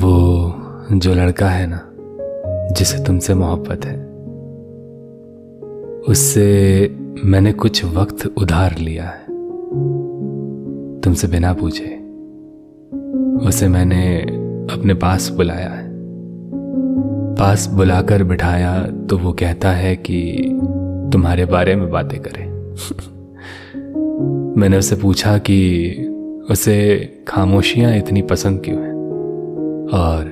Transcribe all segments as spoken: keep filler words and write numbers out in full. वो जो लड़का है ना, जिसे तुमसे मोहब्बत है, उससे मैंने कुछ वक्त उधार लिया है। तुमसे बिना पूछे उसे मैंने अपने पास बुलाया है। पास बुलाकर बिठाया तो वो कहता है कि तुम्हारे बारे में बातें करें। मैंने उसे पूछा कि उसे खामोशियां इतनी पसंद क्यों हैं, और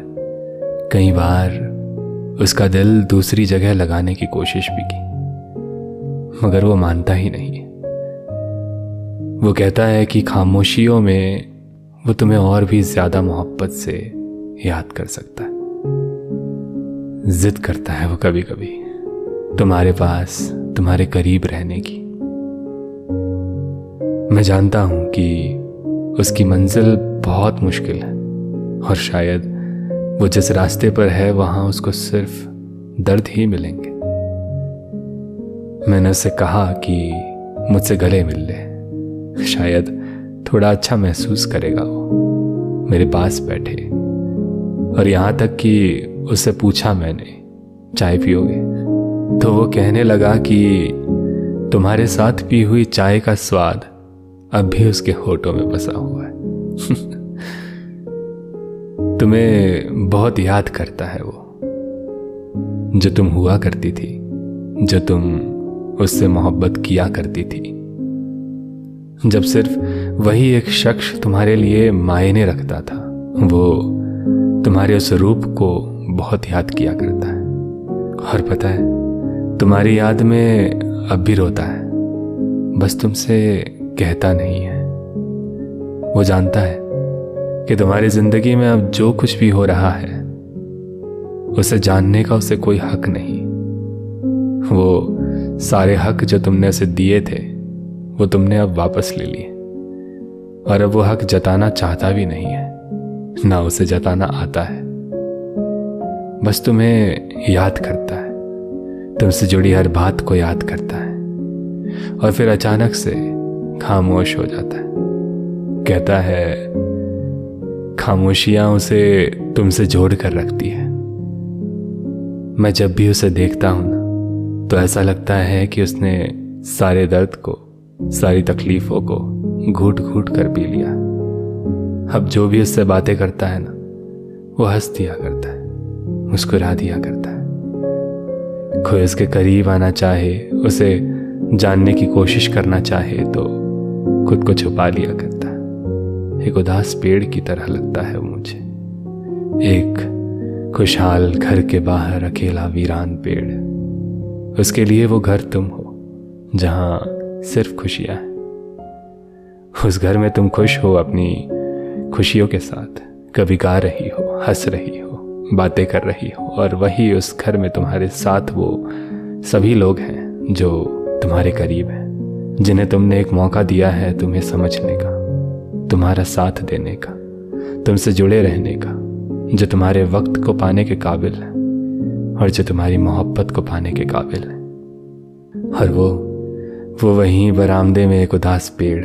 कई बार उसका दिल दूसरी जगह लगाने की कोशिश भी की, मगर वो मानता ही नहीं। वो कहता है कि खामोशियों में वो तुम्हें और भी ज्यादा मोहब्बत से याद कर सकता है। जिद करता है वो कभी कभी तुम्हारे पास, तुम्हारे करीब रहने की। मैं जानता हूं कि उसकी मंजिल बहुत मुश्किल है, और शायद वो जिस रास्ते पर है वहां उसको सिर्फ दर्द ही मिलेंगे। मैंने उससे कहा कि मुझसे गले मिल ले, शायद थोड़ा अच्छा महसूस करेगा वो मेरे पास बैठे। और यहाँ तक कि उससे पूछा मैंने, चाय पियोगे? तो वो कहने लगा कि तुम्हारे साथ पी हुई चाय का स्वाद अब भी उसके होठों में बसा हुआ है। तुम्हें बहुत याद करता है वो, जो तुम हुआ करती थी, जो तुम उससे मोहब्बत किया करती थी, जब सिर्फ वही एक शख्स तुम्हारे लिए मायने रखता था। वो तुम्हारे उस रूप को बहुत याद किया करता है, और पता है तुम्हारी याद में अब भी रोता है, बस तुमसे कहता नहीं है। वो जानता है कि तुम्हारी जिंदगी में अब जो कुछ भी हो रहा है उसे जानने का उसे कोई हक नहीं। वो सारे हक जो तुमने उसे दिए थे वो तुमने अब वापस ले लिए, और अब वो हक जताना चाहता भी नहीं है, ना उसे जताना आता है। बस तुम्हें याद करता है, तुमसे जुड़ी हर बात को याद करता है, और फिर अचानक से खामोश हो जाता है। कहता है खामोशियां उसे तुमसे जोड़ कर रखती है। मैं जब भी उसे देखता हूं ना, तो ऐसा लगता है कि उसने सारे दर्द को, सारी तकलीफों को घूट घूट कर पी लिया। अब जो भी उससे बातें करता है ना, वो हंस दिया करता है, मुस्कुरा दिया करता है। कोई उसके करीब आना चाहे, उसे जानने की कोशिश करना चाहे, तो खुद को छुपा लिया करता है। एक उदास पेड़ की तरह लगता है वो मुझे, एक खुशहाल घर के बाहर अकेला वीरान पेड़। उसके लिए वो घर तुम हो, जहां सिर्फ खुशियां हैं। उस घर में तुम खुश हो, अपनी खुशियों के साथ कभी गा रही हो, हंस रही हो, बातें कर रही हो, और वही उस घर में तुम्हारे साथ वो सभी लोग हैं जो तुम्हारे करीब हैं, जिन्हें तुमने एक मौका दिया है तुम्हें समझने का, तुम्हारा साथ देने का, तुमसे जुड़े रहने का, जो तुम्हारे वक्त को पाने के काबिल है, और जो तुम्हारी मोहब्बत को पाने के काबिल है। और वो वो वहीं बरामदे में एक उदास पेड़,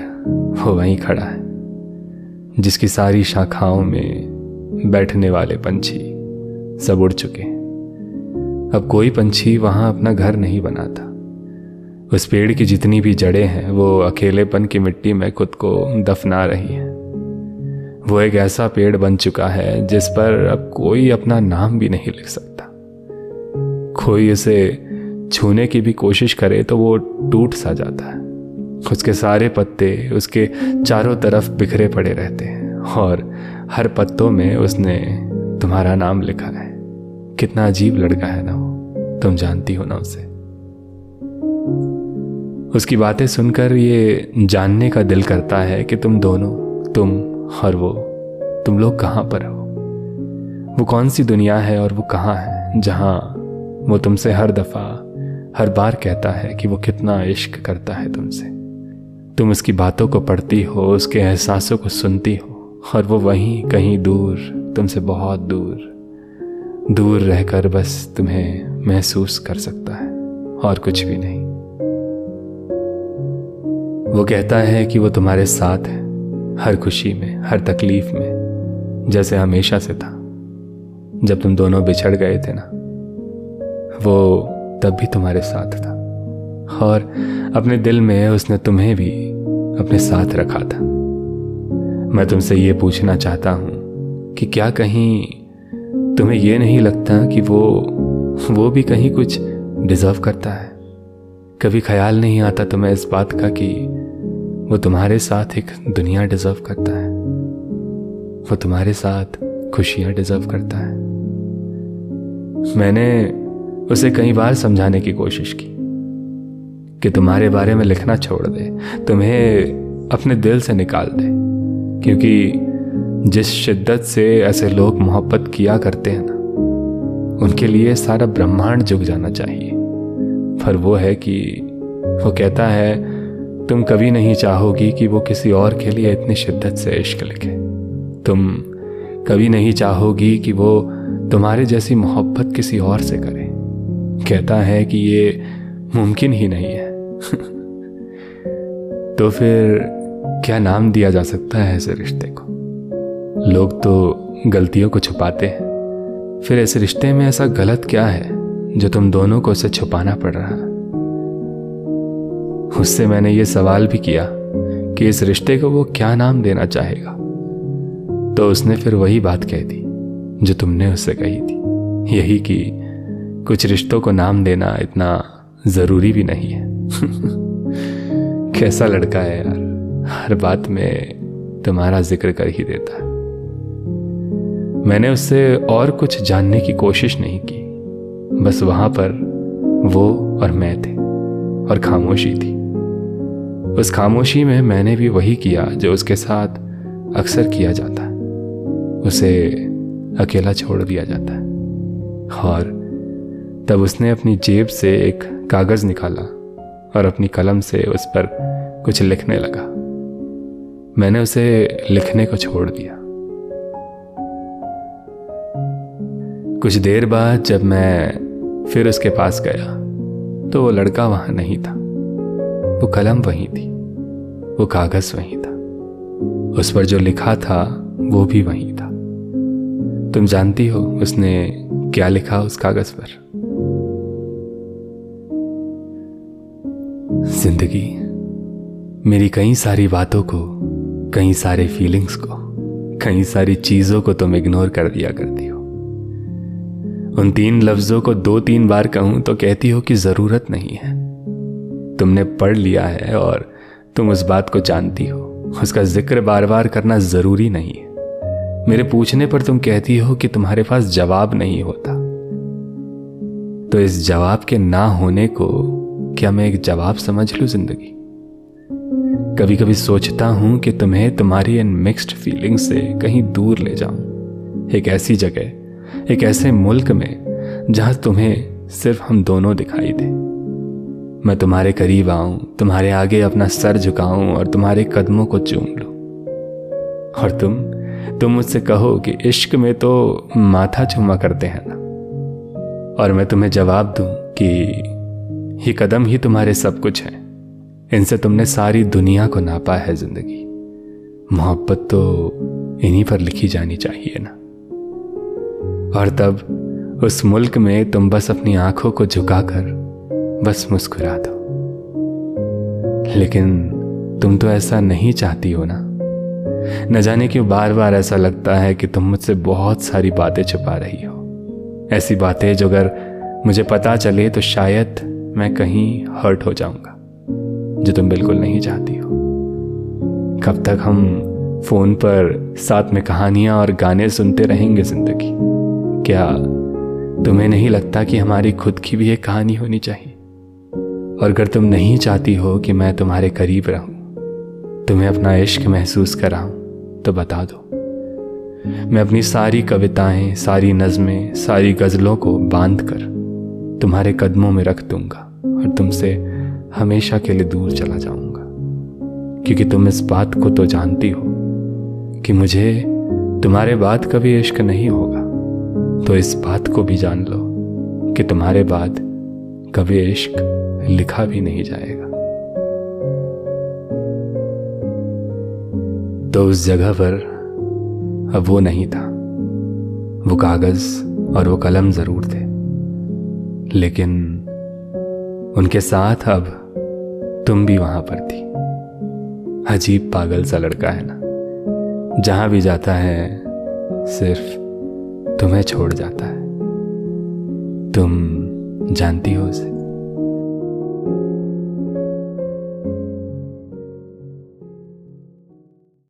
वो वहीं खड़ा है, जिसकी सारी शाखाओं में बैठने वाले पंछी सब उड़ चुके हैं। अब कोई पंछी वहां अपना घर नहीं बनाता। उस पेड़ की जितनी भी जड़ें हैं वो अकेलेपन की मिट्टी में खुद को दफना रही हैं। वो एक ऐसा पेड़ बन चुका है जिस पर अब कोई अपना नाम भी नहीं लिख सकता। कोई उसे छूने की भी कोशिश करे तो वो टूट सा जाता है। उसके सारे पत्ते उसके चारों तरफ बिखरे पड़े रहते हैं, और हर पत्तों में उसने तुम्हारा नाम लिखा है। कितना अजीब लड़का है ना वो, तुम जानती हो ना उसे। उसकी बातें सुनकर ये जानने का दिल करता है कि तुम दोनों, तुम और वो, तुम लोग कहाँ पर हो। वो कौन सी दुनिया है और वो कहाँ है, जहाँ वो तुमसे हर दफा, हर बार कहता है कि वो कितना इश्क करता है तुमसे। तुम उसकी बातों को पढ़ती हो, उसके एहसासों को सुनती हो, और वो वहीं कहीं दूर, तुमसे बहुत दूर दूर रहकर बस तुम्हें महसूस कर सकता है, और कुछ भी नहीं। वो कहता है कि वो तुम्हारे साथ है, हर खुशी में, हर तकलीफ में, जैसे हमेशा से था। जब तुम दोनों बिछड़ गए थे ना, वो तब भी तुम्हारे साथ था और अपने दिल में उसने तुम्हें भी अपने साथ रखा था। मैं तुमसे ये पूछना चाहता हूँ कि क्या कहीं तुम्हें ये नहीं लगता कि वो वो भी कहीं कुछ डिजर्व करता है? कभी ख्याल नहीं आता तुम्हें इस बात का कि वो तुम्हारे साथ एक दुनिया डिजर्व करता है, वो तुम्हारे साथ खुशियाँ डिजर्व करता है? मैंने उसे कई बार समझाने की कोशिश की कि तुम्हारे बारे में लिखना छोड़ दे, तुम्हें अपने दिल से निकाल दे, क्योंकि जिस शिद्दत से ऐसे लोग मोहब्बत किया करते हैं ना, उनके लिए सारा ब्रह्मांड झुक जाना चाहिए। पर वो है कि वो कहता है तुम कभी नहीं चाहोगी कि वो किसी और के लिए इतनी शिद्दत से इश्क लिखे, तुम कभी नहीं चाहोगी कि वो तुम्हारे जैसी मोहब्बत किसी और से करे। कहता है कि ये मुमकिन ही नहीं है। तो फिर क्या नाम दिया जा सकता है ऐसे रिश्ते को? लोग तो गलतियों को छुपाते हैं, फिर ऐसे रिश्ते में ऐसा गलत क्या है जो तुम दोनों को उसे छुपाना पड़ रहा है? उससे मैंने ये सवाल भी किया कि इस रिश्ते को वो क्या नाम देना चाहेगा, तो उसने फिर वही बात कह दी जो तुमने उससे कही थी, यही कि कुछ रिश्तों को नाम देना इतना जरूरी भी नहीं है। कैसा लड़का है यार, हर बात में तुम्हारा जिक्र कर ही देता है। मैंने उससे और कुछ जानने की कोशिश नहीं की, बस वहां पर वो और मैं थे और खामोशी थी। उस खामोशी में मैंने भी वही किया जो उसके साथ अक्सर किया जाता है, उसे अकेला छोड़ दिया जाता है। और तब उसने अपनी जेब से एक कागज निकाला और अपनी कलम से उस पर कुछ लिखने लगा। मैंने उसे लिखने को छोड़ दिया। कुछ देर बाद जब मैं फिर उसके पास गया तो वो लड़का वहां नहीं था, वो कलम वहीं थी, वो कागज वहीं था, उस पर जो लिखा था वो भी वहीं था। तुम जानती हो उसने क्या लिखा उस कागज पर? जिंदगी, मेरी कई सारी बातों को, कई सारे फीलिंग्स को, कई सारी चीजों को तुम इग्नोर कर दिया करती हो। उन तीन लफ्जों को दो तीन बार कहूं तो कहती हो कि जरूरत नहीं है। तुमने पढ़ लिया है और तुम उस बात को जानती हो, उसका जिक्र बार बार करना जरूरी नहीं है। मेरे पूछने पर तुम कहती हो कि तुम्हारे पास जवाब नहीं होता, तो इस जवाब के ना होने को क्या मैं एक जवाब समझ लूं जिंदगी? कभी कभी सोचता हूं कि तुम्हें तुम्हारी इन मिक्स्ड फीलिंग से कहीं दूर ले जाऊं, एक ऐसी जगह, एक ऐसे मुल्क में जहां तुम्हें सिर्फ हम दोनों दिखाई दे। मैं तुम्हारे करीब आऊं, तुम्हारे आगे अपना सर झुकाऊं और तुम्हारे कदमों को चूम लूं, और तुम तुम मुझसे कहो कि इश्क में तो माथा चूमा करते हैं ना, और मैं तुम्हें जवाब दूं कि ये कदम ही तुम्हारे सब कुछ है, इनसे तुमने सारी दुनिया को नापा है। जिंदगी, मोहब्बत तो इन्हीं पर लिखी जानी चाहिए ना। और तब उस मुल्क में तुम बस अपनी आंखों को झुकाकर बस मुस्कुरा दो। लेकिन तुम तो ऐसा नहीं चाहती हो ना, न जाने क्यों बार बार ऐसा लगता है कि तुम मुझसे बहुत सारी बातें छुपा रही हो, ऐसी बातें जो अगर मुझे पता चले तो शायद मैं कहीं हर्ट हो जाऊंगा, जो तुम बिल्कुल नहीं चाहती हो। कब तक हम फोन पर साथ में कहानियां और गाने सुनते रहेंगे जिंदगी? क्या तुम्हें नहीं लगता कि हमारी खुद की भी एक कहानी होनी चाहिए? और अगर तुम नहीं चाहती हो कि मैं तुम्हारे करीब रहूं, तुम्हें अपना इश्क महसूस कराऊं, तो बता दो। मैं अपनी सारी कविताएं, सारी नज़में, सारी गज़लों को बांध कर तुम्हारे कदमों में रख दूंगा और तुमसे हमेशा के लिए दूर चला जाऊंगा, क्योंकि तुम इस बात को तो जानती हो कि मुझे तुम्हारे बाद कभी इश्क नहीं होगा। तो इस बात को भी जान लो कि तुम्हारे बाद कभी इश्क लिखा भी नहीं जाएगा। तो उस जगह पर अब वो नहीं था। वो कागज और वो कलम जरूर थे, लेकिन उनके साथ अब तुम भी वहां पर थी। अजीब पागल सा लड़का है ना, जहां भी जाता है सिर्फ तुम्हें छोड़ जाता है। तुम जानती हो उसे।